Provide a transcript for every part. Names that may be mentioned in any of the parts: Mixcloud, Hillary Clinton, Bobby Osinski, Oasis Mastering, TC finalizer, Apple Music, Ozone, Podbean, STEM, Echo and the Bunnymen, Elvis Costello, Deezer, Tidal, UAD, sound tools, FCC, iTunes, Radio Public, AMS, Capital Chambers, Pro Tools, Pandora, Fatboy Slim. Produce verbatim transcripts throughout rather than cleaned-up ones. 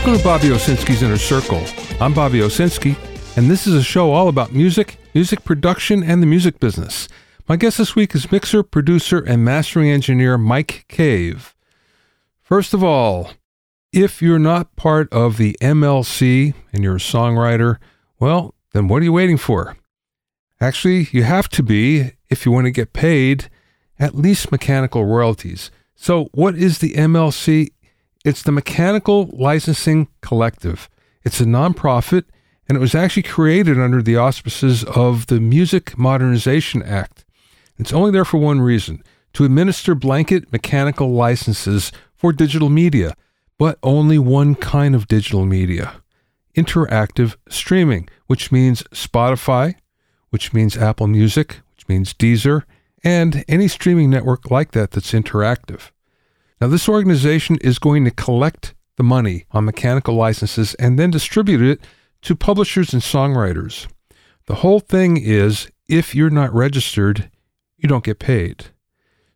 Welcome to Bobby Osinski's Inner Circle. I'm Bobby Osinski, and this is a show all about music, music production, and the music business. My guest this week is mixer, producer, and mastering engineer Mike Cave. First of all, if you're not part of the M L C and you're a songwriter, well, then what are you waiting for? Actually, you have to be if you want to get paid at least mechanical royalties. So what is the M L C? It's the Mechanical Licensing Collective. It's a nonprofit, and it was actually created under the auspices of the Music Modernization Act. It's only there for one reason, to administer blanket mechanical licenses for digital media, but only one kind of digital media, interactive streaming, which means Spotify, which means Apple Music, which means Deezer, and any streaming network like that that's interactive. Now, this organization is going to collect the money on mechanical licenses and then distribute it to publishers and songwriters. The whole thing is, if you're not registered, you don't get paid.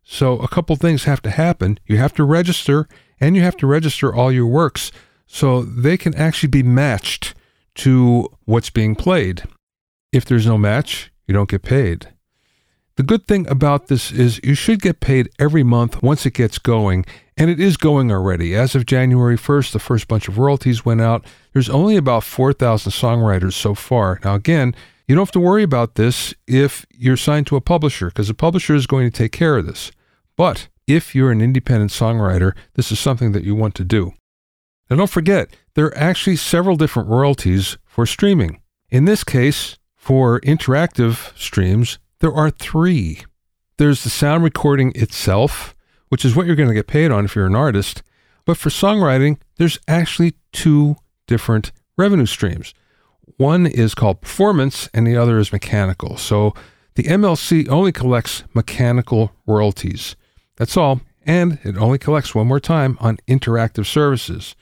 So a couple things have to happen. You have to register, and you have to register all your works so they can actually be matched to what's being played. If there's no match, you don't get paid. The good thing about this is you should get paid every month once it gets going, and it is going already. As of January first, the first bunch of royalties went out. There's only about four thousand songwriters so far. Now, again, you don't have to worry about this if you're signed to a publisher, because the publisher is going to take care of this. But if you're an independent songwriter, this is something that you want to do. Now, don't forget, there are actually several different royalties for streaming. In this case, for interactive streams, there are three. There's the sound recording itself, which is what you're going to get paid on if you're an artist. But for songwriting, there's actually two different revenue streams. One is called performance and the other is mechanical. So the M L C only collects mechanical royalties. That's all. And it only collects, one more time, on interactive services.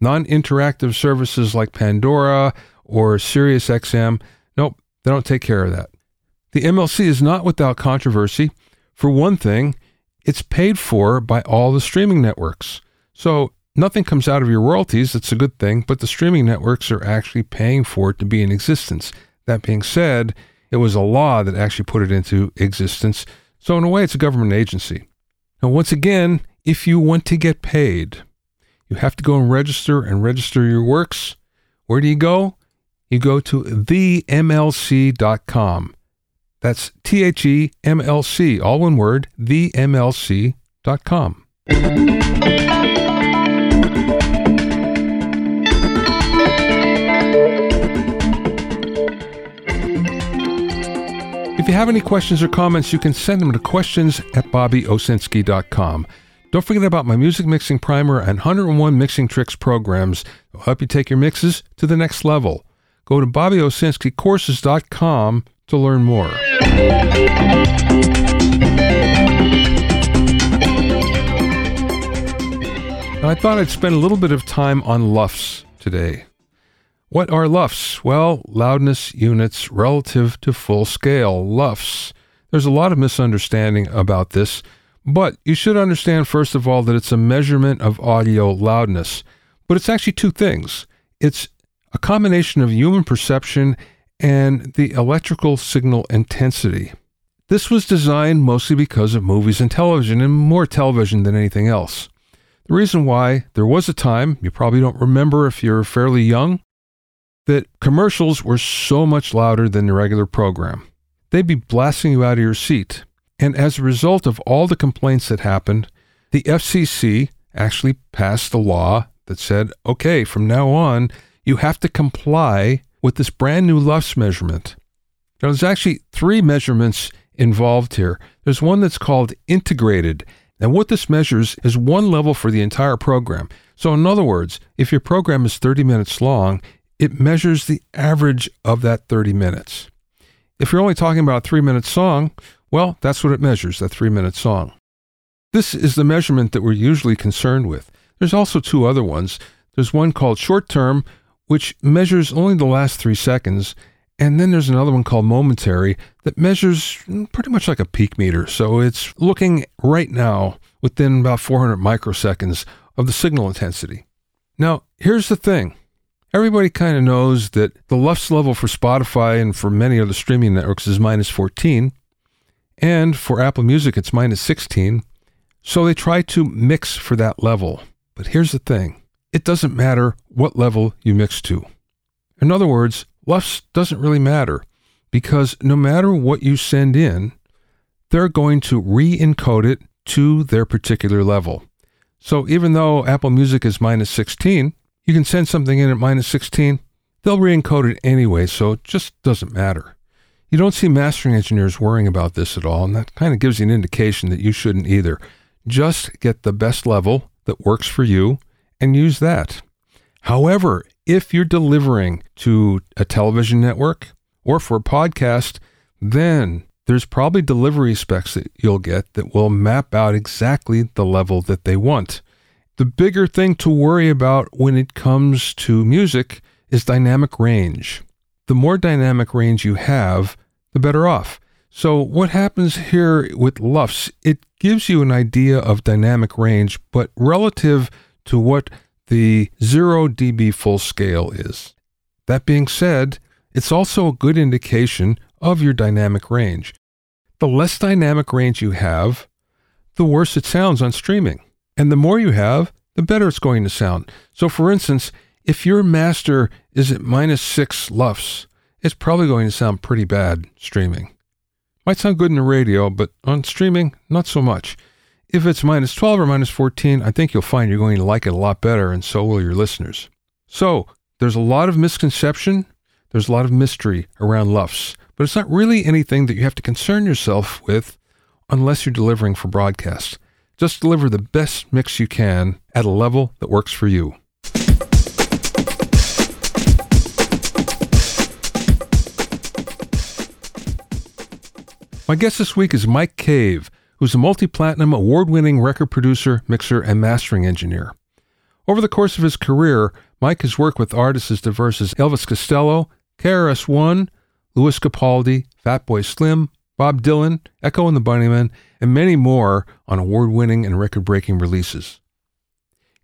Non-interactive services like Pandora or SiriusXM, nope, they don't take care of that. The M L C is not without controversy. For one thing, it's paid for by all the streaming networks. So nothing comes out of your royalties, that's a good thing, but the streaming networks are actually paying for it to be in existence. That being said, it was a law that actually put it into existence. So in a way, it's a government agency. Now, once again, if you want to get paid, you have to go and register and register your works. Where do you go? You go to the m l c dot com. That's T H E M L C, all one word, the m l c dot com. If you have any questions or comments, you can send them to questions at bobby osinski dot com. Don't forget about my music mixing primer and one oh one mixing tricks programs. It'll help you take your mixes to the next level. Go to bobby osinski courses dot com to learn more. Now, I thought I'd spend a little bit of time on L U F S today. What are L U F S? Well, loudness units relative to full scale, L U F S. There's a lot of misunderstanding about this, but you should understand, first of all, that it's a measurement of audio loudness. But it's actually two things. It's a combination of human perception and the electrical signal intensity. This was designed mostly because of movies and television, and more television than anything else. The reason why, there was a time, you probably don't remember if you're fairly young, that commercials were so much louder than the regular program. They'd be blasting you out of your seat. And as a result of all the complaints that happened, the F C C actually passed a law that said, okay, from now on, you have to comply with this brand new L U F S measurement. Now, there's actually three measurements involved here. There's one that's called integrated. And what this measures is one level for the entire program. So in other words, if your program is thirty minutes long, it measures the average of that thirty minutes. If you're only talking about a three-minute song, well, that's what it measures, that three-minute song. This is the measurement that we're usually concerned with. There's also two other ones. There's one called short-term, which measures only the last three seconds. And then there's another one called momentary that measures pretty much like a peak meter. So it's looking right now within about four hundred microseconds of the signal intensity. Now, here's the thing. Everybody kind of knows that the L U F S level for Spotify and for many other streaming networks is minus fourteen, and for Apple Music it's minus sixteen, so they try to mix for that level. But here's the thing. It doesn't matter what level you mix to. In other words, L U F S doesn't really matter, because no matter what you send in, they're going to re-encode it to their particular level. So even though Apple Music is minus sixteen, you can send something in at minus sixteen, they'll re-encode it anyway, so it just doesn't matter. You don't see mastering engineers worrying about this at all, and that kind of gives you an indication that you shouldn't either. Just get the best level that works for you and use that. However, if you're delivering to a television network or for a podcast, then there's probably delivery specs that you'll get that will map out exactly the level that they want. The bigger thing to worry about when it comes to music is dynamic range. The more dynamic range you have, the better off. So what happens here with L U F S, it gives you an idea of dynamic range, but relative to what the zero decibel full scale is. That being said, it's also a good indication of your dynamic range. The less dynamic range you have, the worse it sounds on streaming. And the more you have, the better it's going to sound. So for instance, if your master is at minus six L U F S, it's probably going to sound pretty bad streaming. Might sound good in the radio, but on streaming, not so much. If it's minus twelve or minus fourteen, I think you'll find you're going to like it a lot better, and so will your listeners. So, there's a lot of misconception, there's a lot of mystery around L U F S, but it's not really anything that you have to concern yourself with unless you're delivering for broadcast. Just deliver the best mix you can at a level that works for you. My guest this week is Mike Cave, who's a multi-platinum, award-winning record producer, mixer, and mastering engineer. Over the course of his career, Mike has worked with artists as diverse as Elvis Costello, K R S-One, Louis Capaldi, Fatboy Slim, Bob Dylan, Echo and the Bunnymen, and many more on award-winning and record-breaking releases.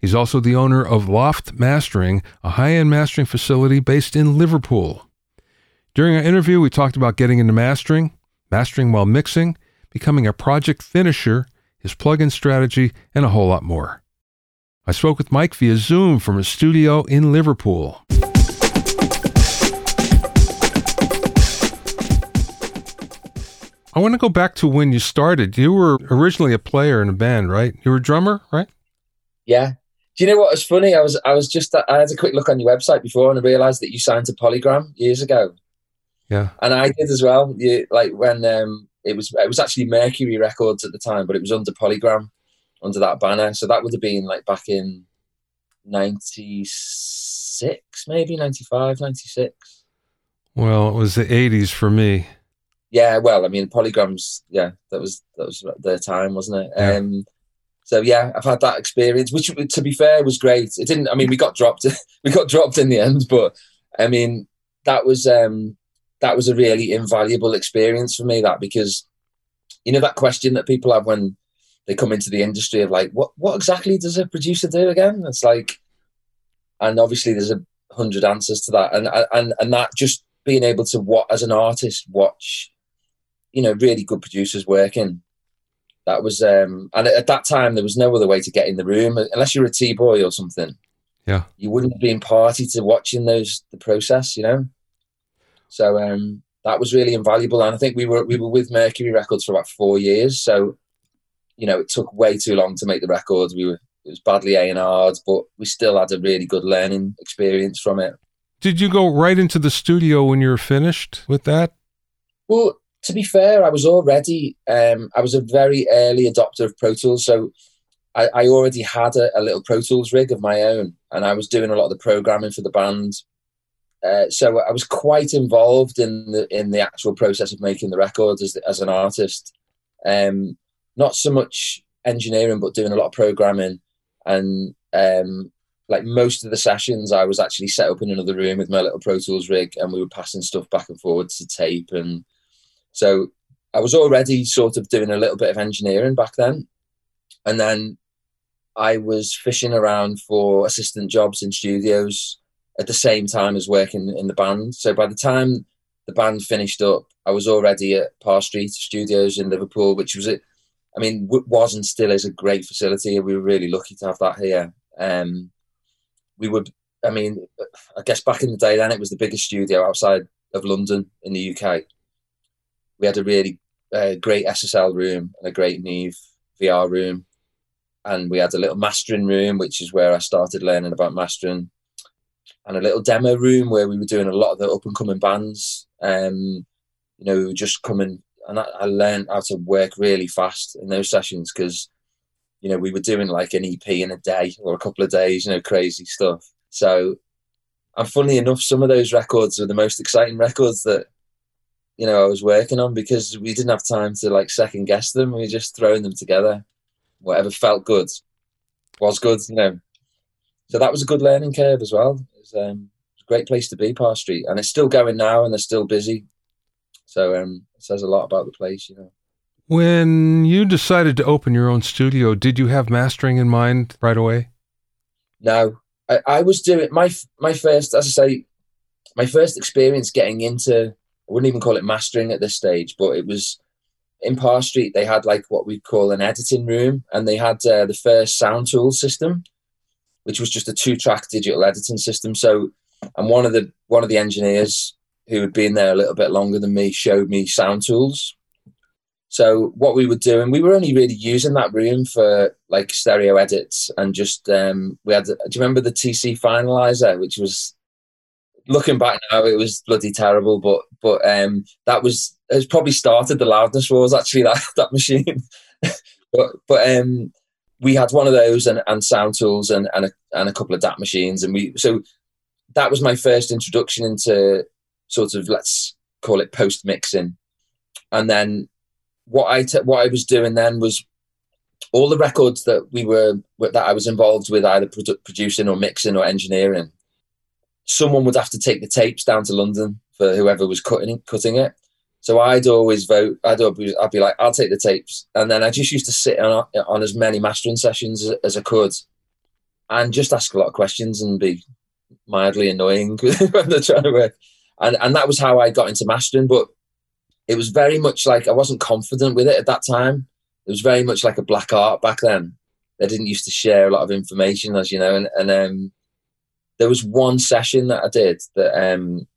He's also the owner of Loft Mastering, a high-end mastering facility based in Liverpool. During our interview, we talked about getting into mastering, mastering while mixing, becoming a project finisher, his plug-in strategy, and a whole lot more. I spoke with Mike via Zoom from his studio in Liverpool. I want to go back to when you started. You were originally a player in a band, right? You were a drummer, right? Yeah. Do you know what was funny? I was I was just, I had a quick look on your website before and I realized that you signed to Polygram years ago. Yeah. And I did as well. You, like when... Um, It was it was actually Mercury Records at the time, but it was under Polygram, under that banner. So that would have been like back in ninety-six, maybe, ninety-five, ninety-six. Well, it was the eighties for me. Yeah, well, I mean, Polygram's, yeah, that was that was their time, wasn't it? Yeah. Um, so yeah, I've had that experience, which to be fair was great. It didn't, I mean, we got dropped, we got dropped in the end, but I mean, that was... Um, that was a really invaluable experience for me, that, because, you know, that question that people have when they come into the industry of like, what, what exactly does a producer do again? It's like, and obviously there's a hundred answers to that. And, and, and that just being able to, what, as an artist, watch, you know, really good producers working. That was, um, and at that time there was no other way to get in the room unless you were a T-boy or something. Yeah. You wouldn't have been party to watching those, the process, you know? So um, that was really invaluable, and I think we were we were with Mercury Records for about four years. So, you know, it took way too long to make the record. We were it was badly A and R'd, but we still had a really good learning experience from it. Did you go right into the studio when you were finished with that? Well, to be fair, I was already um, I was a very early adopter of Pro Tools, so I, I already had a, a little Pro Tools rig of my own, and I was doing a lot of the programming for the band. Uh, so I was quite involved in the in the actual process of making the record as as an artist, um, not so much engineering, but doing a lot of programming. And um, like most of the sessions, I was actually set up in another room with my little Pro Tools rig, and we were passing stuff back and forward to tape. And so I was already sort of doing a little bit of engineering back then. And then I was fishing around for assistant jobs in studios at the same time as working in the band. So by the time the band finished up, I was already at Parr Street Studios in Liverpool, which was, a, I mean, was and still is a great facility. We were really lucky to have that here. Um, we would, I mean, I guess back in the day then, it was the biggest studio outside of London in the U K. We had a really uh, great S S L room and a great Neve V R room. And we had a little mastering room, which is where I started learning about mastering. And a little demo room where we were doing a lot of the up-and-coming bands. Um, you know, we were just coming, and I, I learned how to work really fast in those sessions because, you know, we were doing like an E P in a day or a couple of days, you know, crazy stuff. So, and funnily enough, some of those records were the most exciting records that, you know, I was working on because we didn't have time to like second guess them. We were just throwing them together. Whatever felt good was good, you know. So that was a good learning curve as well. It was, um, it was a great place to be, Parr Street. And it's still going now and they're still busy. So um, it says a lot about the place, you know. When you decided to open your own studio, did you have mastering in mind right away? No. I, I was doing, my my first, as I say, my first experience getting into, I wouldn't even call it mastering at this stage, but it was, in Parr Street, they had like what we call an editing room, and they had uh, the first sound tool system, which was just a two-track digital editing system. So, and one of the one of the engineers who had been there a little bit longer than me showed me sound tools. So what we were doing, we were only really using that room for like stereo edits and just um, we had. Do you remember the T C Finalizer, which was looking back now, it was bloody terrible, but but um, that was has probably started the loudness wars. Actually, that that machine, but but. Um, We had one of those and, and sound tools and and a, and a couple of D A T machines, and we so that was my first introduction into sort of, let's call it, post mixing. And then what I t- what I was doing then was all the records that we were that I was involved with, either produ- producing or mixing or engineering. Someone would have to take the tapes down to London for whoever was cutting cutting it. So I'd always vote, I'd, always, I'd be like, I'll take the tapes. And then I just used to sit on, on as many mastering sessions as, as I could and just ask a lot of questions and be mildly annoying when they're trying to work. And, and that was how I got into mastering. But it was very much like, I wasn't confident with it at that time. It was very much like a black art back then. They didn't used to share a lot of information, as you know. And, and um, there was one session that I did that um,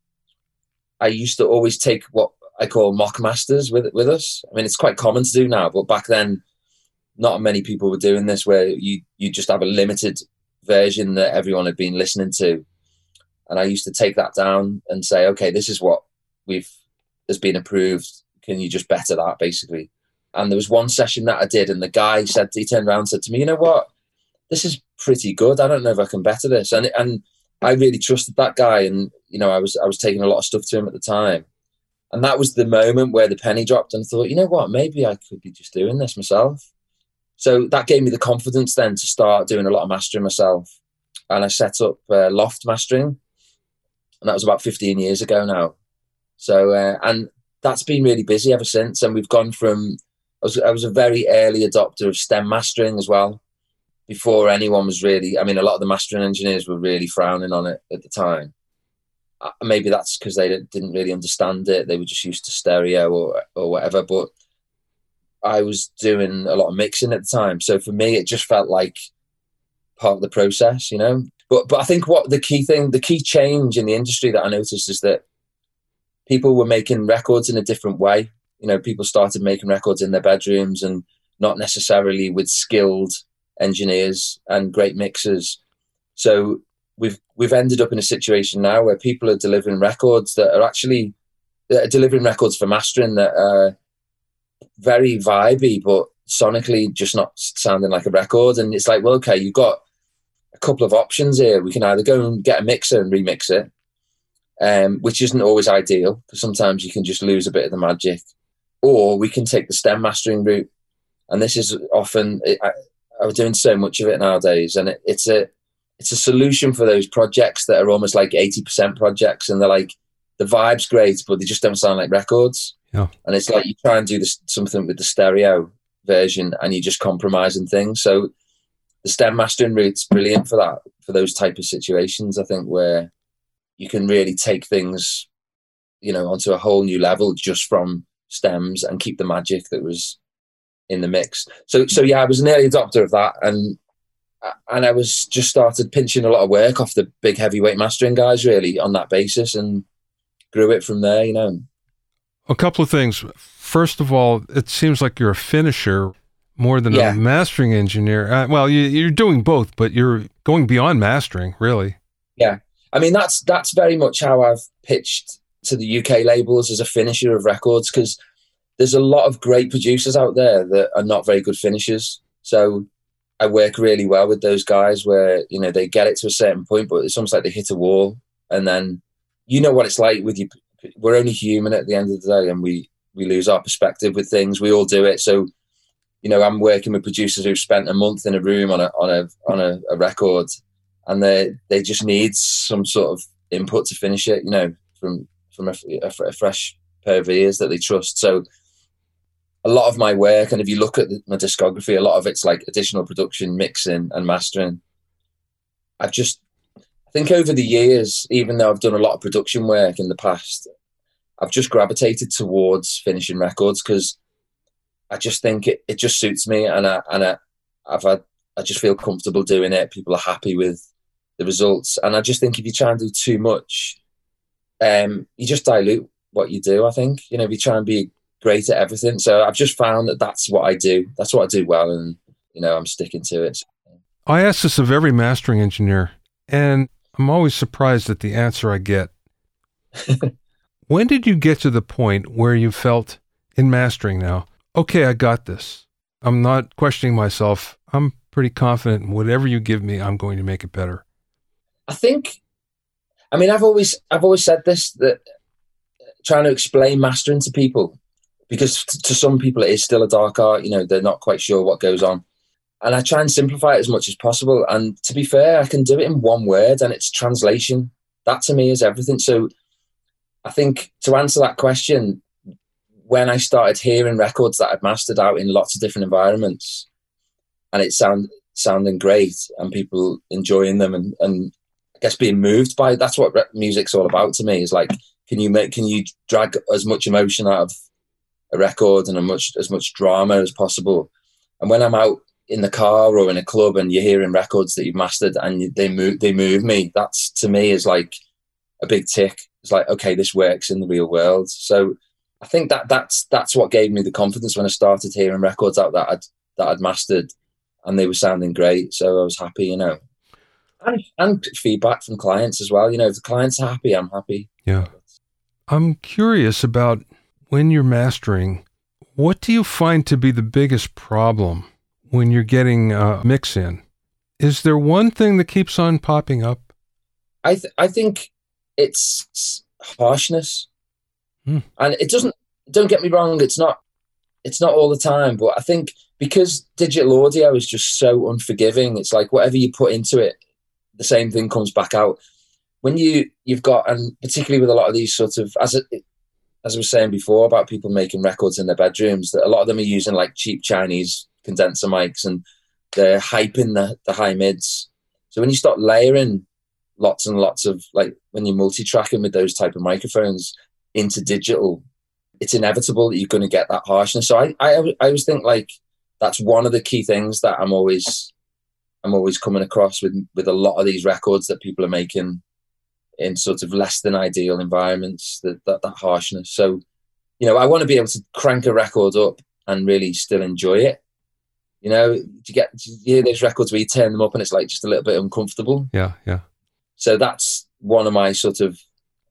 I used to always take what I call mock masters with with us. I mean, it's quite common to do now, but back then, not many people were doing this, where you you just have a limited version that everyone had been listening to. And I used to take that down and say, okay, this is what we've has been approved. Can you just better that, basically? And there was one session that I did, and the guy said, he turned around and said to me, you know what, this is pretty good. I don't know if I can better this. And and I really trusted that guy, and you know, I was I was taking a lot of stuff to him at the time. And that was the moment where the penny dropped, and I thought, you know what, maybe I could be just doing this myself. So that gave me the confidence then to start doing a lot of mastering myself. And I set up uh, Loft Mastering, and that was about fifteen years ago now. So, uh, and that's been really busy ever since. And we've gone from, I was, I was a very early adopter of STEM mastering as well. Before anyone was really, I mean, a lot of the mastering engineers were really frowning on it at the time. Maybe that's because they didn't really understand it. They were just used to stereo or, or whatever. But I was doing a lot of mixing at the time. So for me, it just felt like part of the process, you know. But but I think what the key thing, the key change in the industry that I noticed is that people were making records in a different way. You know, people started making records in their bedrooms and not necessarily with skilled engineers and great mixers. So we've we've ended up in a situation now where people are delivering records that are actually that are delivering records for mastering that are very vibey, but sonically just not sounding like a record. And it's like, well, okay, you've got a couple of options here. We can either go and get a mixer and remix it, um, which isn't always ideal, because sometimes you can just lose a bit of the magic, or we can take the STEM mastering route. And this is often, it, I, I'm doing so much of it nowadays, and it, it's a, It's a solution for those projects that are almost like eighty percent projects, and they're like, the vibe's great, but they just don't sound like records. Yeah. And it's like you try and do this, something with the stereo version, and you're just compromising things. So the STEM mastering route's brilliant for that, for those type of situations, I think, where you can really take things, you know, onto a whole new level just from stems and keep the magic that was in the mix. So, so yeah, I was an early adopter of that, and and I was just started pinching a lot of work off the big heavyweight mastering guys, really, on that basis, and grew it from there, you know. A couple of things. First of all, it seems like you're a finisher more than yeah. a mastering engineer. Uh, well, you, you're doing both, but you're going beyond mastering, really. Yeah. I mean, that's that's very much how I've pitched to the U K labels, as a finisher of records, because there's a lot of great producers out there that are not very good finishers. So I work really well with those guys where, you know, they get it to a certain point, but it's almost like they hit a wall. And then, you know what it's like with you. We're only human at the end of the day, and we, we lose our perspective with things. We all do it. So, you know, I'm working with producers who've spent a month in a room on a, on a, on a, a record, and they, they just need some sort of input to finish it, you know, from, from a, a, a fresh pair of ears that they trust. So a lot of my work, and if you look at the, my discography, a lot of it's like additional production, mixing and mastering. I've just, I think over the years, even though I've done a lot of production work in the past, I've just gravitated towards finishing records because I just think it, it just suits me, and I and I, I've had, I just feel comfortable doing it. People are happy with the results, and I just think if you try and do too much, Um, you just dilute what you do, I think. You know, we try and be great at everything. So I've just found that that's what I do. That's what I do well, and, you know, I'm sticking to it. I ask this of every mastering engineer, and I'm always surprised at the answer I get. When did you get to the point where you felt, in mastering now, okay, I got this. I'm not questioning myself. I'm pretty confident in whatever you give me, I'm going to make it better? I think... I mean, I've always I've always said this, that trying to explain mastering to people, because to some people it is still a dark art, you know, they're not quite sure what goes on. And I try and simplify it as much as possible. And to be fair, I can do it in one word, and it's translation. That to me is everything. So I think to answer that question, when I started hearing records that I'd mastered out in lots of different environments, and it sound sounding great and people enjoying them, and, and I guess being moved by it. That's what rep music's all about to me, is like, can you make, can you drag as much emotion out of a record and a much, as much drama as possible? And when I'm out in the car or in a club and you're hearing records that you've mastered and you, they move, they move me, that's to me is like a big tick. It's like, okay, this works in the real world. So I think that that's, that's what gave me the confidence when I started hearing records out that I'd, that I'd mastered, and they were sounding great. So I was happy, you know. And, and feedback from clients as well. You know, if the client's happy, I'm happy. Yeah. I'm curious about when you're mastering, what do you find to be the biggest problem when you're getting a mix in? Is there one thing that keeps on popping up? I th- I think it's harshness. Hmm. And it doesn't, don't get me wrong, it's not, it's not all the time, but I think because digital audio is just so unforgiving, it's like whatever you put into it, the same thing comes back out. When you, you've got, and particularly with a lot of these sort of, as I, as I was saying before about people making records in their bedrooms, that a lot of them are using like cheap Chinese condenser mics, and they're hyping the, the high mids. So when you start layering lots and lots of, like when you're multi-tracking with those type of microphones into digital, it's inevitable that you're going to get that harshness. So I, I, I always think like that's one of the key things that I'm always... I'm always coming across with with a lot of these records that people are making in sort of less than ideal environments, that that, that harshness. So, you know, I want to be able to crank a record up and really still enjoy it. You know, you get do you hear those records where you turn them up and it's like just a little bit uncomfortable. Yeah, yeah. So that's one of my sort of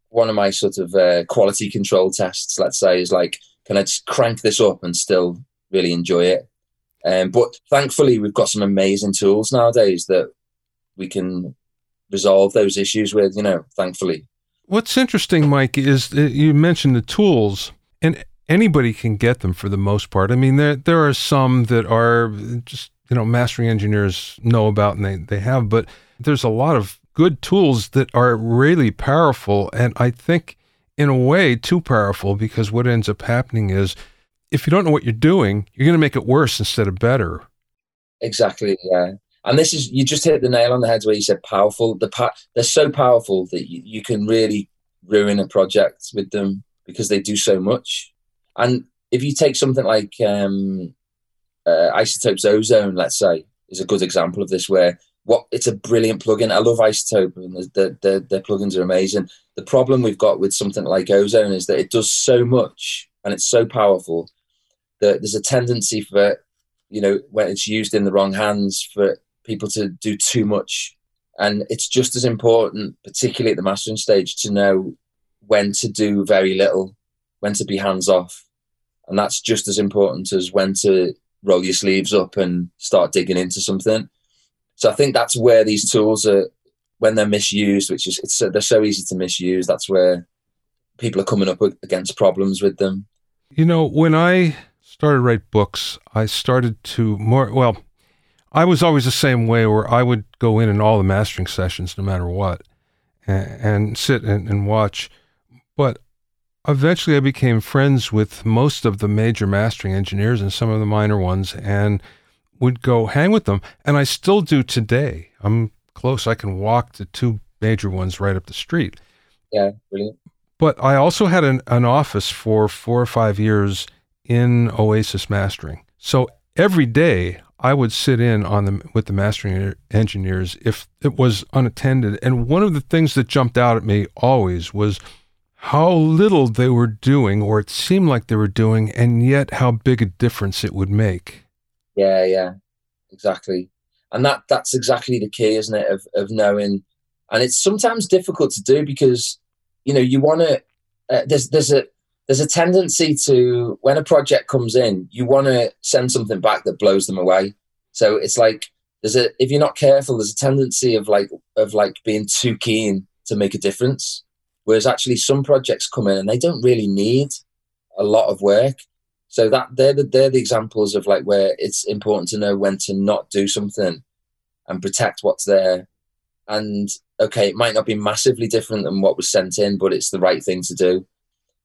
one of my sort of uh, quality control tests, let's say, is like, can I just crank this up and still really enjoy it? Um, but thankfully, we've got some amazing tools nowadays that we can resolve those issues with, you know, thankfully. What's interesting, Mike, is you mentioned the tools, and anybody can get them for the most part. I mean, there there are some that are just, you know, mastering engineers know about and they, they have, but there's a lot of good tools that are really powerful, and I think in a way too powerful, because what ends up happening is, if you don't know what you're doing, you're going to make it worse instead of better. Exactly, yeah. And this is, you just hit the nail on the head where you said powerful. The pa- They're so powerful that you, you can really ruin a project with them because they do so much. And if you take something like um, uh, Isotope's Ozone, let's say, is a good example of this, where what it's a brilliant plugin. I love Isotope, and the, the, their plugins are amazing. The problem we've got with something like Ozone is that it does so much and it's so powerful that there's a tendency for, you know, when it's used in the wrong hands, for people to do too much. And it's just as important, particularly at the mastering stage, to know when to do very little, when to be hands off. And that's just as important as when to roll your sleeves up and start digging into something. So I think that's where these tools are, when they're misused, which is, it's, they're so easy to misuse. That's where people are coming up against problems with them. You know, when I started to write books, I started to more, well, I was always the same way, where I would go in and all the mastering sessions, no matter what, and, and sit and, and watch. But eventually I became friends with most of the major mastering engineers and some of the minor ones, and would go hang with them. And I still do today. I'm close. I can walk to two major ones right up the street. Yeah, brilliant. But I also had an, an office for four or five years in Oasis Mastering. So every day I would sit in on the, with the mastering engineers if it was unattended. And one of the things that jumped out at me always was how little they were doing, or it seemed like they were doing, and yet how big a difference it would make. Yeah, yeah, exactly. And that that's exactly the key, isn't it, of of knowing. And it's sometimes difficult to do because, you know, you want to, uh, there's, there's, a, there's a tendency to, when a project comes in, you want to send something back that blows them away. So it's like, there's a, if you're not careful, there's a tendency of like, of like being too keen to make a difference. Whereas actually some projects come in and they don't really need a lot of work. So that they're the, they're the examples of like where it's important to know when to not do something and protect what's there. And okay, it might not be massively different than what was sent in, but it's the right thing to do.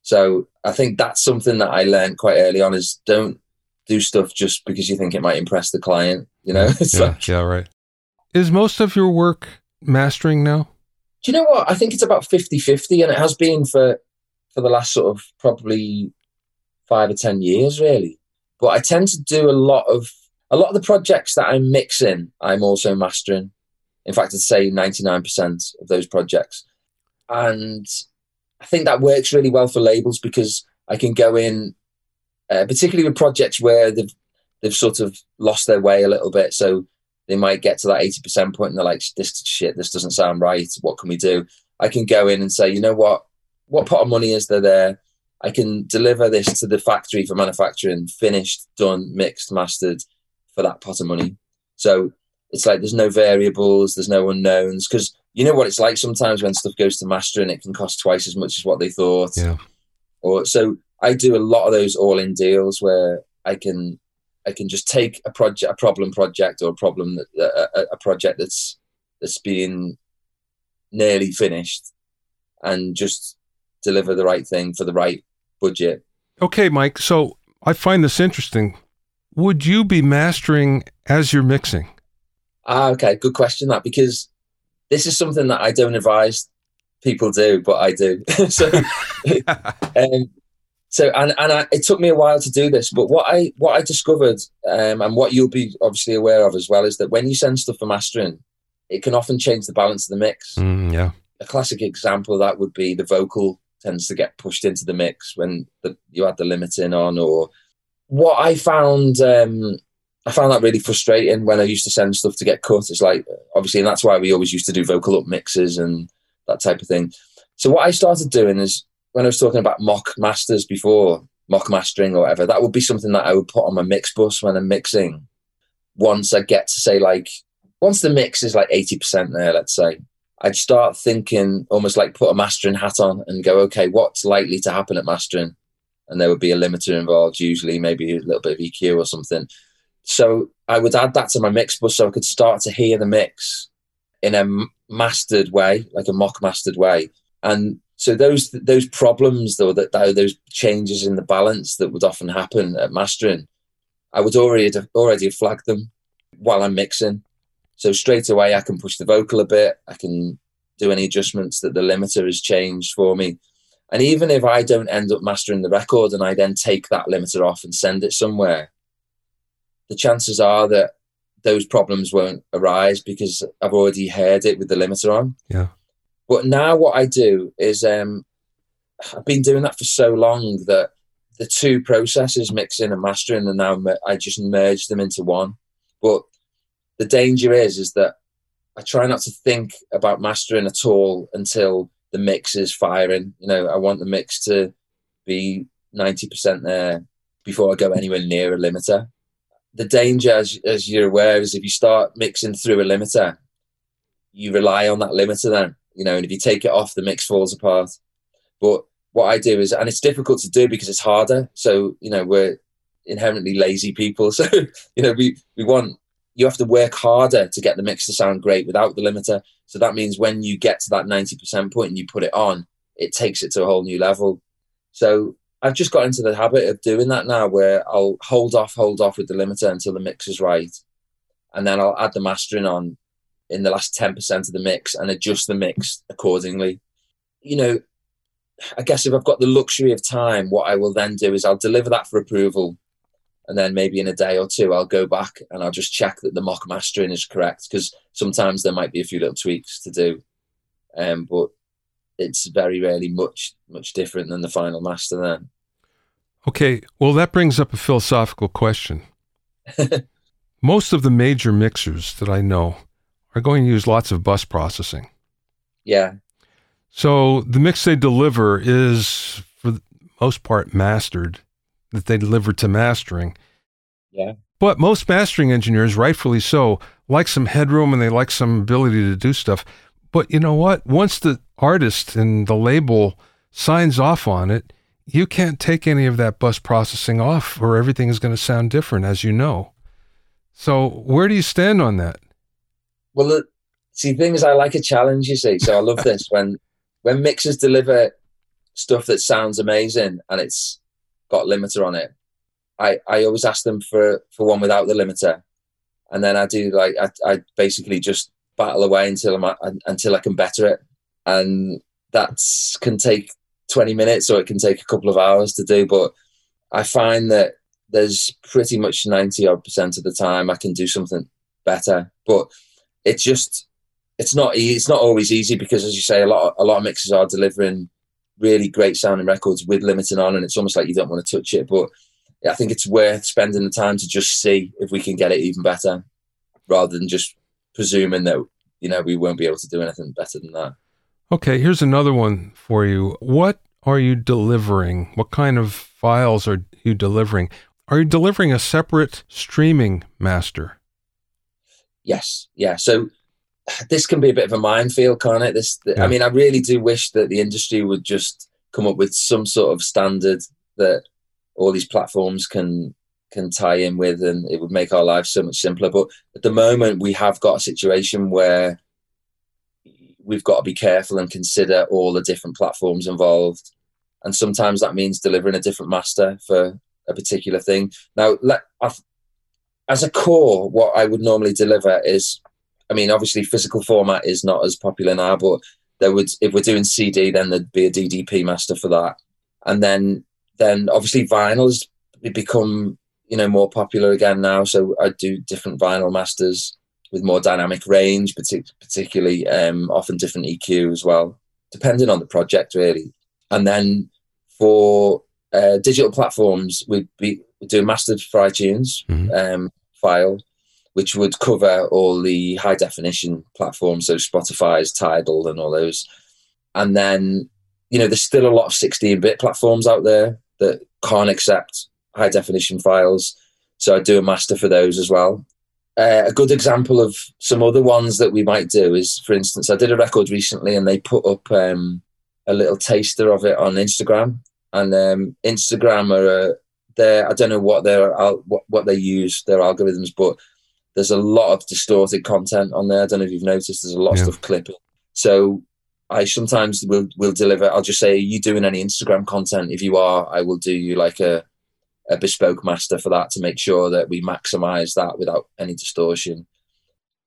So I think that's something that I learned quite early on, is don't do stuff just because you think it might impress the client, you know? It's yeah, like, yeah, right. Is most of your work mastering now? Do you know what? I think it's about fifty-fifty, and it has been for, for the last sort of probably five or ten years, really. But I tend to do a lot of a lot of the projects that I'm mixing, I'm also mastering. In fact, I'd say ninety-nine percent of those projects. And I think that works really well for labels because I can go in, uh, particularly with projects where they've they've sort of lost their way a little bit. So they might get to that eighty percent point and they're like, this shit, this doesn't sound right. What can we do? I can go in and say, you know what? What pot of money is there there? I can deliver this to the factory for manufacturing, finished, done, mixed, mastered for that pot of money. So it's like there's no variables, there's no unknowns. Because you know what it's like sometimes when stuff goes to mastering, it can cost twice as much as what they thought. Yeah. Or so I do a lot of those all-in deals where I can... I can just take a project, a problem project, or a problem that a, a project that's that's been nearly finished, and just deliver the right thing for the right budget. Okay, Mike. So I find this interesting. Would you be mastering as you're mixing? Ah, okay, good question. That because this is something that I don't advise people do, but I do. so. um, So and and I, it took me a while to do this, but what I what I discovered um, and what you'll be obviously aware of as well is that when you send stuff for mastering, it can often change the balance of the mix. Mm, yeah. A classic example of that would be the vocal tends to get pushed into the mix when the, you add the limiting on. Or what I found um, I found that really frustrating when I used to send stuff to get cut. It's like obviously, and that's why we always used to do vocal up mixes and that type of thing. So what I started doing is, when I was talking about mock masters before, mock mastering or whatever, that would be something that I would put on my mix bus when I'm mixing. Once I get to say like, once the mix is like eighty percent there, let's say, I'd start thinking almost like put a mastering hat on and go, okay, what's likely to happen at mastering? And there would be a limiter involved, usually maybe a little bit of E Q or something. So I would add that to my mix bus so I could start to hear the mix in a mastered way, like a mock mastered way. And so those those problems, though, that those changes in the balance that would often happen at mastering, I would already already flag them while I'm mixing. So straight away I can push the vocal a bit. I can do any adjustments that the limiter has changed for me. And even if I don't end up mastering the record and I then take that limiter off and send it somewhere, the chances are that those problems won't arise because I've already heard it with the limiter on. Yeah. But now what I do is um, I've been doing that for so long that the two processes, mixing and mastering, and now I just merge them into one. But the danger is, is that I try not to think about mastering at all until the mix is firing. You know, I want the mix to be ninety percent there before I go anywhere near a limiter. The danger, as, as you're aware, is if you start mixing through a limiter, you rely on that limiter then, you know, and if you take it off, the mix falls apart. But what I do is, and it's difficult to do because it's harder. So, you know, we're inherently lazy people. So, you know, we, we want, you have to work harder to get the mix to sound great without the limiter. So that means when you get to that ninety percent point and you put it on, it takes it to a whole new level. So I've just got into the habit of doing that now, where I'll hold off, hold off with the limiter until the mix is right. And then I'll add the mastering on in the last ten percent of the mix and adjust the mix accordingly. You know, I guess if I've got the luxury of time, what I will then do is I'll deliver that for approval. And then maybe in a day or two, I'll go back and I'll just check that the mock mastering is correct. Because sometimes there might be a few little tweaks to do. Um, but it's very rarely much, much different than the final master then. Okay, well, that brings up a philosophical question. Most of the major mixers that I know are going to use lots of bus processing. Yeah. So the mix they deliver is, for the most part, mastered, that they deliver to mastering. Yeah. But most mastering engineers, rightfully so, like some headroom and they like some ability to do stuff. But you know what? Once the artist and the label signs off on it, you can't take any of that bus processing off or everything is going to sound different, as you know. So where do you stand on that? Well, the, see, thing is, I like a challenge, you see. So I love this. When when mixers deliver stuff that sounds amazing and it's got limiter on it, I, I always ask them for, for one without the limiter. And then I do, like, I, I basically just battle away until I'm, I, until I can better it. And that can take twenty minutes or it can take a couple of hours to do, but I find that there's pretty much ninety odd percent of the time I can do something better. But it's just, it's not it's not always easy because, as you say, a lot a lot of mixers are delivering really great sounding records with limiting on, and it's almost like you don't want to touch it. But I think it's worth spending the time to just see if we can get it even better, rather than just presuming that, you know, we won't be able to do anything better than that. Okay, here's another one for you. What are you delivering? What kind of files are you delivering? Are you delivering a separate streaming master? Yes, yeah. So this can be a bit of a minefield, can't it? This, yeah. I mean, I really do wish that the industry would just come up with some sort of standard that all these platforms can can tie in with, and it would make our lives so much simpler. But at the moment, we have got a situation where we've got to be careful and consider all the different platforms involved. And sometimes that means delivering a different master for a particular thing. Now, let, I've, as a core, what I would normally deliver is, I mean, obviously physical format is not as popular now, but there would, if we're doing C D, then there'd be a D D P master for that. And then, then obviously vinyl has become, you know, more popular again now. So I do different vinyl masters with more dynamic range, partic- particularly um, often different E Q as well, depending on the project, really. And then for uh, digital platforms, we'd be doing masters for iTunes mm-hmm. um, file, which would cover all the high-definition platforms, so Spotify's, Tidal, and all those. And then, you know, there's still a lot of sixteen-bit platforms out there that can't accept high-definition files, so I do a master for those as well. Uh, a good example of some other ones that we might do is, for instance, I did a record recently and they put up um, a little taster of it on Instagram. And um, Instagram are, uh, I don't know what, what, what they use, their algorithms, but there's a lot of distorted content on there. I don't know if you've noticed, there's a lot yeah. of stuff clipping. So I sometimes will will deliver, I'll just say, are you doing any Instagram content? If you are, I will do you like a, a bespoke master for that to make sure that we maximize that without any distortion.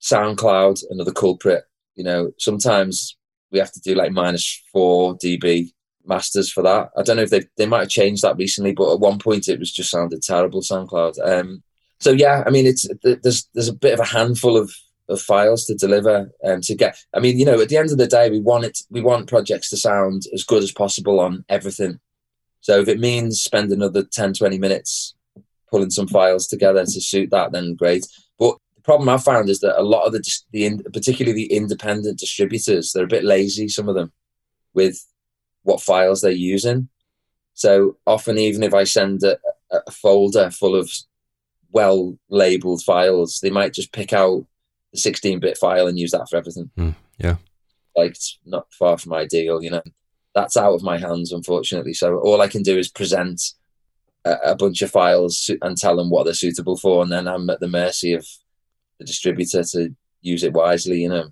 SoundCloud, another culprit. You know, sometimes we have to do like minus four dB masters for that. I don't know if they they might have changed that recently, but at one point it was just sounded terrible, SoundCloud. Um, so yeah, I mean, it's there's there's a bit of a handful of, of files to deliver and um, to get. I mean, you know, at the end of the day, we want it. We want projects to sound as good as possible on everything. So if it means spend another ten, twenty minutes pulling some files together to suit that, then great. But the problem I found is that a lot of the, the particularly the independent distributors, they're a bit lazy, some of them, with what files they're using. So often, even if I send a, a folder full of well-labeled files, they might just pick out the sixteen-bit file and use that for everything. Mm, yeah. Like, it's not far from ideal, you know. That's out of my hands, unfortunately. So all I can do is present a, a bunch of files and tell them what they're suitable for, and then I'm at the mercy of the distributor to use it wisely, you know.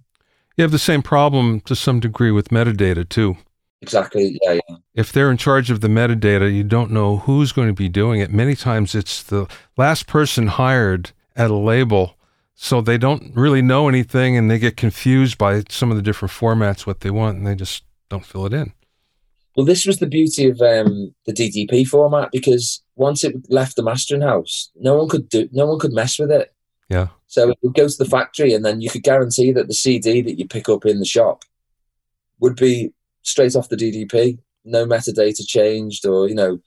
You have the same problem to some degree with metadata, too. Exactly, yeah, yeah. If they're in charge of the metadata, you don't know who's going to be doing it. Many times it's the last person hired at a label, so they don't really know anything, and they get confused by some of the different formats, what they want, and they just don't fill it in. Well, this was the beauty of um, the D D P format, because once it left the mastering house, no one could do, no one could mess with it. Yeah. So it would go to the factory, and then you could guarantee that the C D that you pick up in the shop would be straight off the D D P, no metadata changed, or, you know,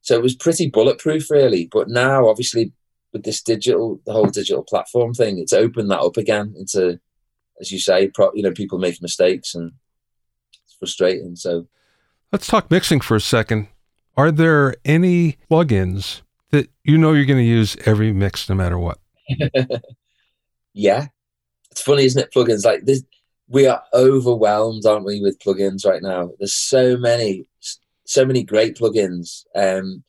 so it was pretty bulletproof, really. But now, obviously, with this digital, the whole digital platform thing, it's opened that up again into, as you say, pro, you know, people make mistakes, and it's frustrating. So. Let's talk mixing for a second. Are there any plugins that you know you're going to use every mix no matter what? Yeah. It's funny, isn't it? Plugins. Like, this, we are overwhelmed, aren't we, with plugins right now? There's so many, so many great plugins. Um,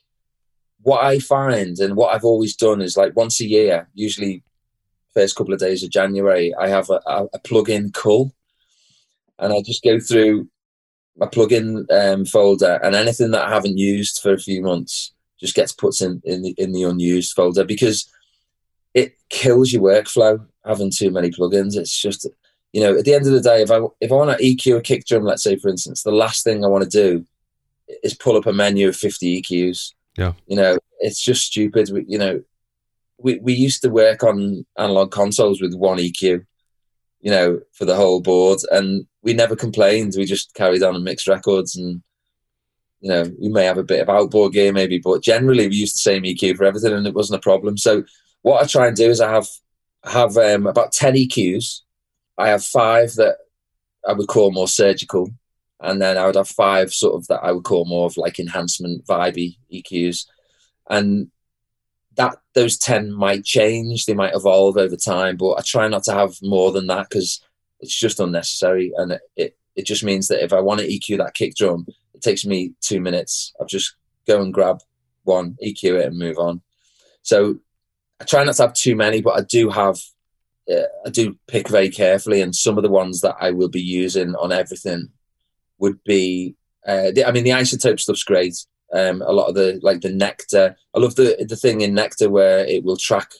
what I find and what I've always done is, like, once a year, usually first couple of days of January, I have a, a, a plugin cull, and I just go through my plugin um, folder, and anything that I haven't used for a few months just gets put in, in the in the unused folder, because it kills your workflow having too many plugins. It's just, you know, at the end of the day, if I if I want to E Q a kick drum, let's say, for instance, the last thing I want to do is pull up a menu of fifty E Qs. Yeah, you know, it's just stupid. We, you know, we we used to work on analog consoles with one E Q, you know, for the whole board, and we never complained. We just carried on and mixed records, and, you know, we may have a bit of outboard gear maybe, but generally we used the same E Q for everything, and it wasn't a problem. So what I try and do is I have have um, about ten E Qs. I have five that I would call more surgical, and then I would have five sort of that I would call more of like enhancement vibey E Qs. And that those ten might change. They might evolve over time, but I try not to have more than that, because it's just unnecessary. And it, it, it just means that if I want to E Q that kick drum, it takes me two minutes. I'll just go and grab one, E Q it, and move on. So I try not to have too many, but I do have, uh, I do pick very carefully. And some of the ones that I will be using on everything would be, uh, the, I mean, the Isotope stuff's great. Um, a lot of the, like the Nectar. I love the the thing in Nectar where it will track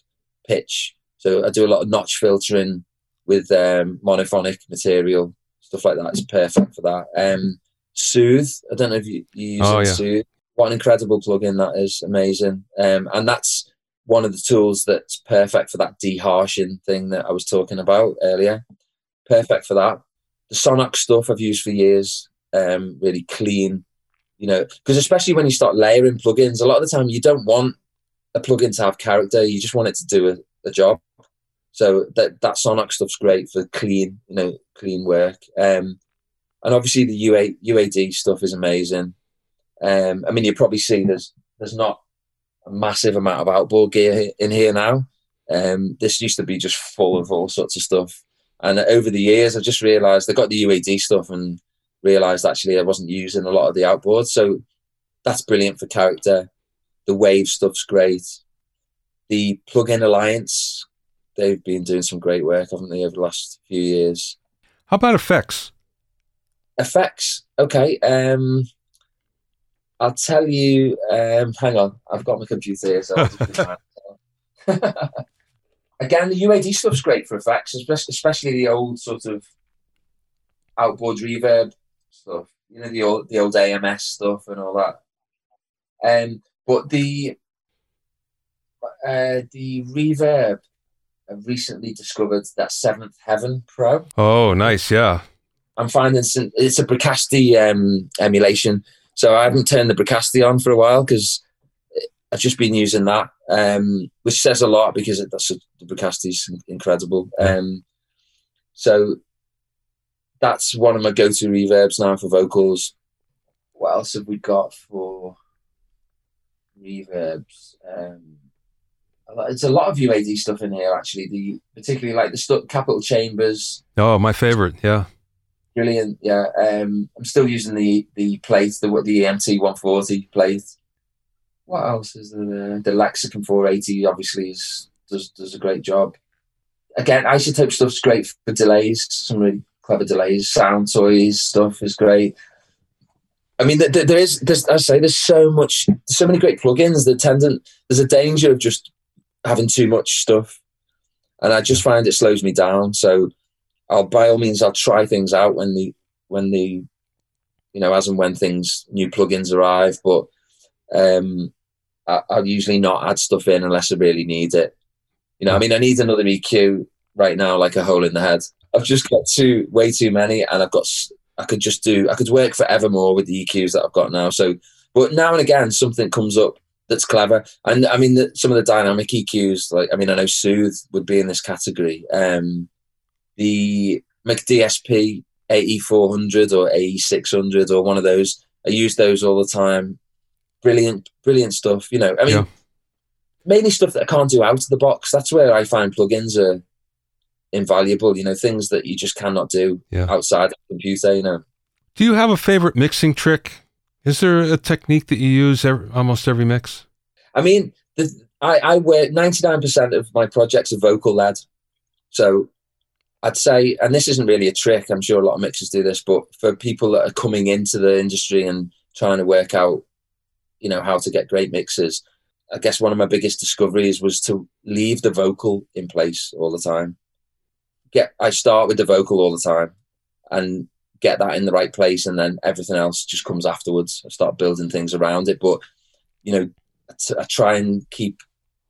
pitch. So I do a lot of notch filtering with um, monophonic material, stuff like that. It's perfect for that. Um, Soothe, I don't know if you, you use oh, it, yeah. Soothe. What an incredible plugin that is, amazing. Um, and that's one of the tools that's perfect for that deharshing thing that I was talking about earlier. Perfect for that. The Sonnox stuff I've used for years, um, really clean. You know, because especially when you start layering plugins, a lot of the time you don't want a plugin to have character. You just want it to do a, a job. So that that Sonnox stuff's great for clean, you know, clean work. Um, and obviously the U A, U A D stuff is amazing. Um, I mean, you probably see there's there's not a massive amount of outboard gear in here now. Um, this used to be just full of all sorts of stuff. And over the years, I just realised I got the U A D stuff and realised actually I wasn't using a lot of the outboard, so that's brilliant for character. The Wave stuff's great. The Plugin Alliance, they've been doing some great work, haven't they, over the last few years? How about effects? Effects, okay. Um, I'll tell you. Um, hang on, I've got my computer here, so I'll just again, the U A D stuff's great for effects, especially the old sort of outboard reverb stuff, you know, the old the old A M S stuff and all that. Um, but the uh, the reverb, I've recently discovered that Seventh Heaven Pro. Oh, nice, yeah. I'm finding some, it's a Bricasti um, emulation, so I haven't turned the Bricasti on for a while because I've just been using that, um, which says a lot because it, that's a, the Bricasti's incredible. Um, so that's one of my go-to reverbs now for vocals. What else have we got for reverbs? Um, it's a lot of U A D stuff in here, actually. The particularly like the stuff, Capital Chambers. Oh, my favorite, yeah. Brilliant, yeah. Um, I'm still using the the plate, the the E M T one forty plate. What else is there? The Lexicon four eighty obviously is, does does a great job. Again, Isotope stuff's great for delays. Some really clever delays. Sound Toys stuff is great. I mean, there, there is. There's, I say there's so much, so many great plugins. The tendon, there's a danger of just having too much stuff, and I just find it slows me down. So, I'll by all means, I'll try things out when the when the, you know, as and when things new plugins arrive, but. Um, I'll usually not add stuff in unless I really need it. You know, I mean, I need another E Q right now, like a hole in the head. I've just got too, way too many, and I've got, I could just do, I could work forever more with the E Qs that I've got now. So, but now and again, something comes up that's clever. And I mean, the, some of the dynamic E Qs, like, I mean, I know Soothe would be in this category. Um, the D S P A E four hundred or A E six hundred or one of those, I use those all the time. Brilliant, brilliant stuff. You know, I mean, yeah. Mainly stuff that I can't do out of the box. That's where I find plugins are invaluable. You know, things that you just cannot do yeah. outside the computer. You know. Do you have a favorite mixing trick? Is there a technique that you use every, almost every mix? I mean, the, I, I work ninety-nine percent of my projects are vocal led. So I'd say, and this isn't really a trick. I'm sure a lot of mixers do this, but for people that are coming into the industry and trying to work out, you know, how to get great mixes. I guess one of my biggest discoveries was to leave the vocal in place all the time. Get, I start with the vocal all the time and get that in the right place, and then everything else just comes afterwards. I start building things around it. But, you know, I, t- I try and keep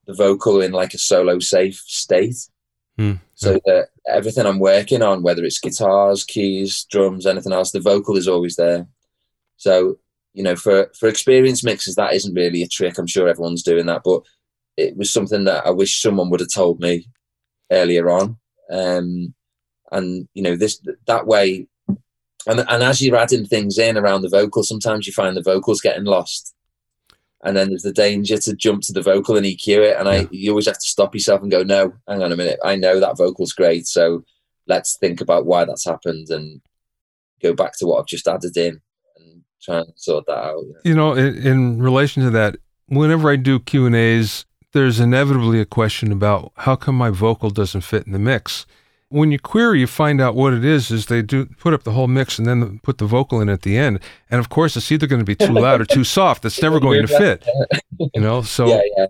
the vocal in like a solo safe state mm. so that everything I'm working on, whether it's guitars, keys, drums, anything else, the vocal is always there. So, you know, for, for experienced mixers, that isn't really a trick. I'm sure everyone's doing that, but it was something that I wish someone would have told me earlier on. Um, and, you know, this that way, and and as you're adding things in around the vocal, sometimes you find the vocals getting lost. And then there's the danger to jump to the vocal and E Q it. And I you always have to stop yourself and go, no, hang on a minute. I know that vocal's great, so let's think about why that's happened and go back to what I've just added in. Trying to sort that out. Yeah. You know, in, in relation to that, whenever I do Q and A's, there's inevitably a question about how come my vocal doesn't fit in the mix. When you query, you find out what it is, is they do put up the whole mix and then put the vocal in at the end. And of course, it's either going to be too loud or too soft. That's never going to fit, you know? So, yeah, yeah.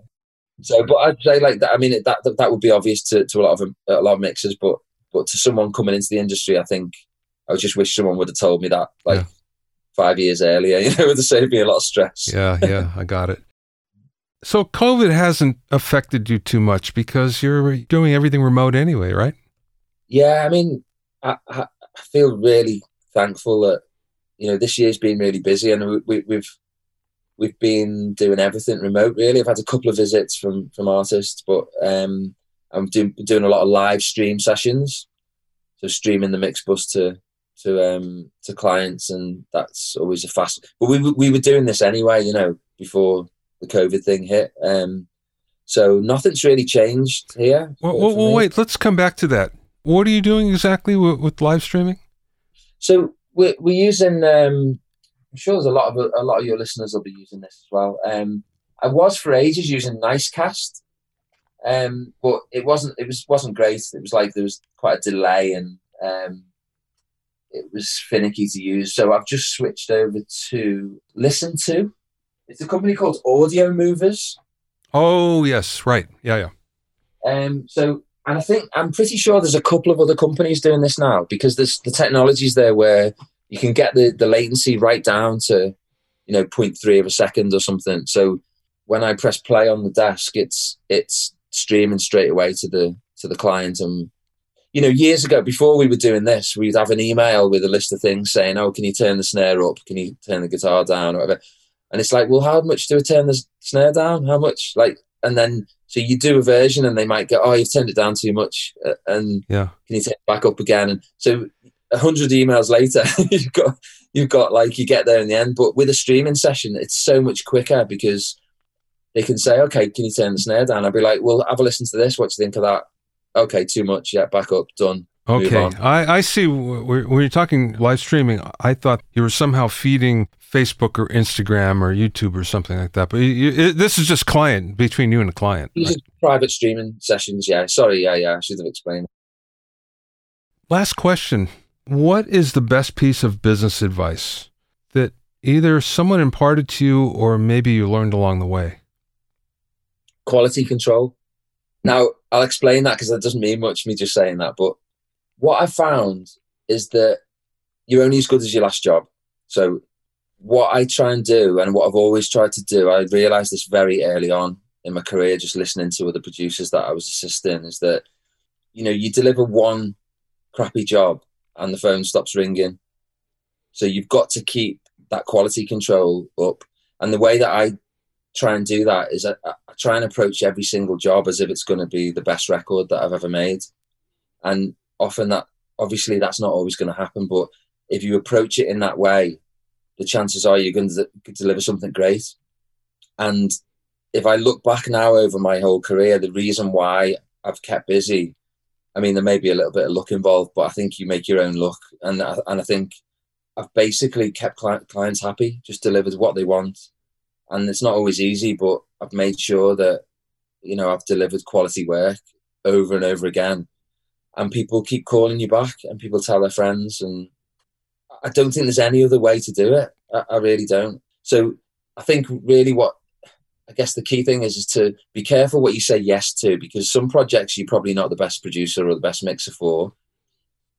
So, but I'd say like that, I mean, that that, that would be obvious to, to a lot of a lot of mixers, but, but to someone coming into the industry, I think I just wish someone would have told me that, like, yeah. five years earlier, you know, it would have saved me a lot of stress. yeah, yeah, I got it. So COVID hasn't affected you too much because you're doing everything remote anyway, right? Yeah, I mean, I, I feel really thankful that, you know, this year's been really busy and we, we've we've been doing everything remote, really. I've had a couple of visits from, from artists, but um, I'm doing, doing a lot of live stream sessions, so streaming the mix bus to... to um to clients, and that's always a fast, but we we were doing this anyway, you know, before the COVID thing hit, um so nothing's really changed here. Well, well, well wait, let's come back to that. What are you doing exactly with, with live streaming? So we're, we're using um I'm sure there's a lot of a lot of your listeners will be using this as well. um I was for ages using Nicecast, um but it wasn't it was wasn't great. It was like there was quite a delay and um it was finicky to use. So I've just switched over to Listen To. It's a company called Audio Movers. Oh, yes. Right. Yeah, yeah. Um, so And I think, I'm pretty sure there's a couple of other companies doing this now, because there's the technology's there where you can get the, the latency right down to, you know, zero point three of a second or something. So when I press play on the desk, it's it's streaming straight away to the to the client. And, you know, years ago, before we were doing this, we'd have an email with a list of things saying, oh, can you turn the snare up? Can you turn the guitar down or whatever? And it's like, well, how much do I turn the snare down? How much? Like, and then, so you do a version and they might go, oh, you've turned it down too much. Uh, and yeah. Can you take it back up again? And so a hundred emails later, you've got, you've got like, you get there in the end. But with a streaming session, it's so much quicker because they can say, okay, can you turn the snare down? I'd be like, well, have a listen to this. What do you think of that? Okay, too much. Yeah, back up, done. Okay, I, I see. When you're talking live streaming, I thought you were somehow feeding Facebook or Instagram or YouTube or something like that. But you, you, this is just client, between you and the client. These right? are private streaming sessions, yeah. Sorry, yeah, yeah, I should have explained. Last question. What is the best piece of business advice that either someone imparted to you or maybe you learned along the way? Quality control. Now, I'll explain that because that doesn't mean much, me just saying that, but what I found is that you're only as good as your last job. So what I try and do, and what I've always tried to do, I realized this very early on in my career, just listening to other producers that I was assisting, is that, you know, you deliver one crappy job and the phone stops ringing. So you've got to keep that quality control up. And the way that I try and do that is I, I try and approach every single job as if it's going to be the best record that I've ever made. And often that, obviously that's not always going to happen, but if you approach it in that way, the chances are you're going to deliver something great. And if I look back now over my whole career, the reason why I've kept busy, I mean, there may be a little bit of luck involved, but I think you make your own luck. And I, and I think I've basically kept client, clients happy, just delivered what they want. And it's not always easy, but I've made sure that, you know, I've delivered quality work over and over again. And people keep calling you back and people tell their friends. And I don't think there's any other way to do it. I, I really don't. So I think really what, I guess the key thing is, is to be careful what you say yes to, because some projects you're probably not the best producer or the best mixer for.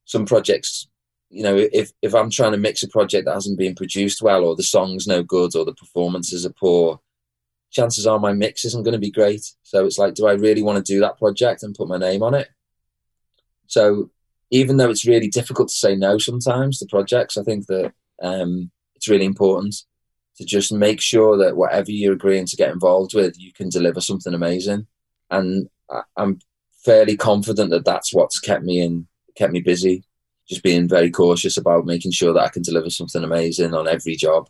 Some projects, you know, if, if I'm trying to mix a project that hasn't been produced well, or the song's no good, or the performances are poor, chances are my mix isn't going to be great. So it's like, do I really want to do that project and put my name on it? So even though it's really difficult to say no sometimes to projects, I think that um, it's really important to just make sure that whatever you're agreeing to get involved with, you can deliver something amazing. And I, I'm fairly confident that that's what's kept me in, kept me busy, just being very cautious about making sure that I can deliver something amazing on every job.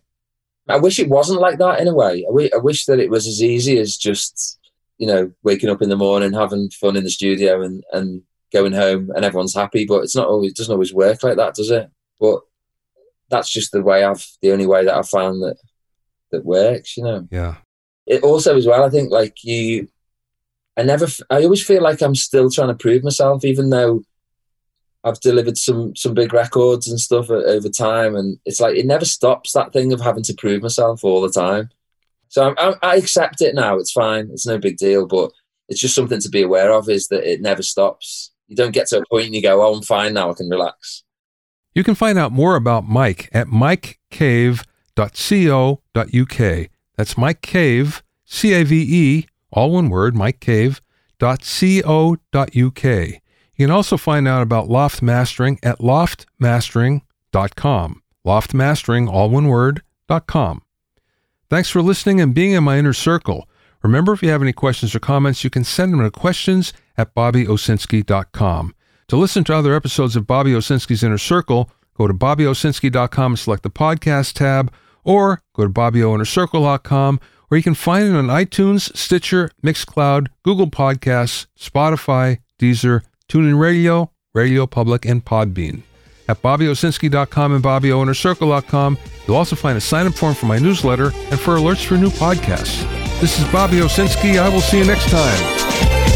I wish it wasn't like that in a way. I, w- I wish that it was as easy as just, you know, waking up in the morning, having fun in the studio and, and going home and everyone's happy, but it's not always, it doesn't always work like that, does it? But that's just the way I've, the only way that I've found that, that works, you know? Yeah. It also as well, I think like you, I never, I always feel like I'm still trying to prove myself, even though I've delivered some, some big records and stuff over time. And it's like, it never stops, that thing of having to prove myself all the time. So I'm, I'm, I accept it now. It's fine. It's no big deal, but it's just something to be aware of, is that it never stops. You don't get to a point and you go, oh, I'm fine now, I can relax. You can find out more about Mike at mike cave dot co dot u k. That's Mike Cave, C A V E, all one word, mike cave dot co dot u k. You can also find out about Loft Mastering at loft mastering dot com. Loft Mastering, all one word, .com. Thanks for listening and being in my inner circle. Remember, if you have any questions or comments, you can send them to questions at bobby osinski dot com. To listen to other episodes of Bobby Osinski's Inner Circle, go to bobby osinski dot com and select the podcast tab, or go to bobbyo inner circle dot com, where you can find it on iTunes, Stitcher, Mixcloud, Google Podcasts, Spotify, Deezer, TuneIn Radio, Radio Public, and Podbean. At bobby osinski dot com and bobbyo inner circle dot com, you'll also find a sign-up form for my newsletter and for alerts for new podcasts. This is Bobby Osinski. I will see you next time.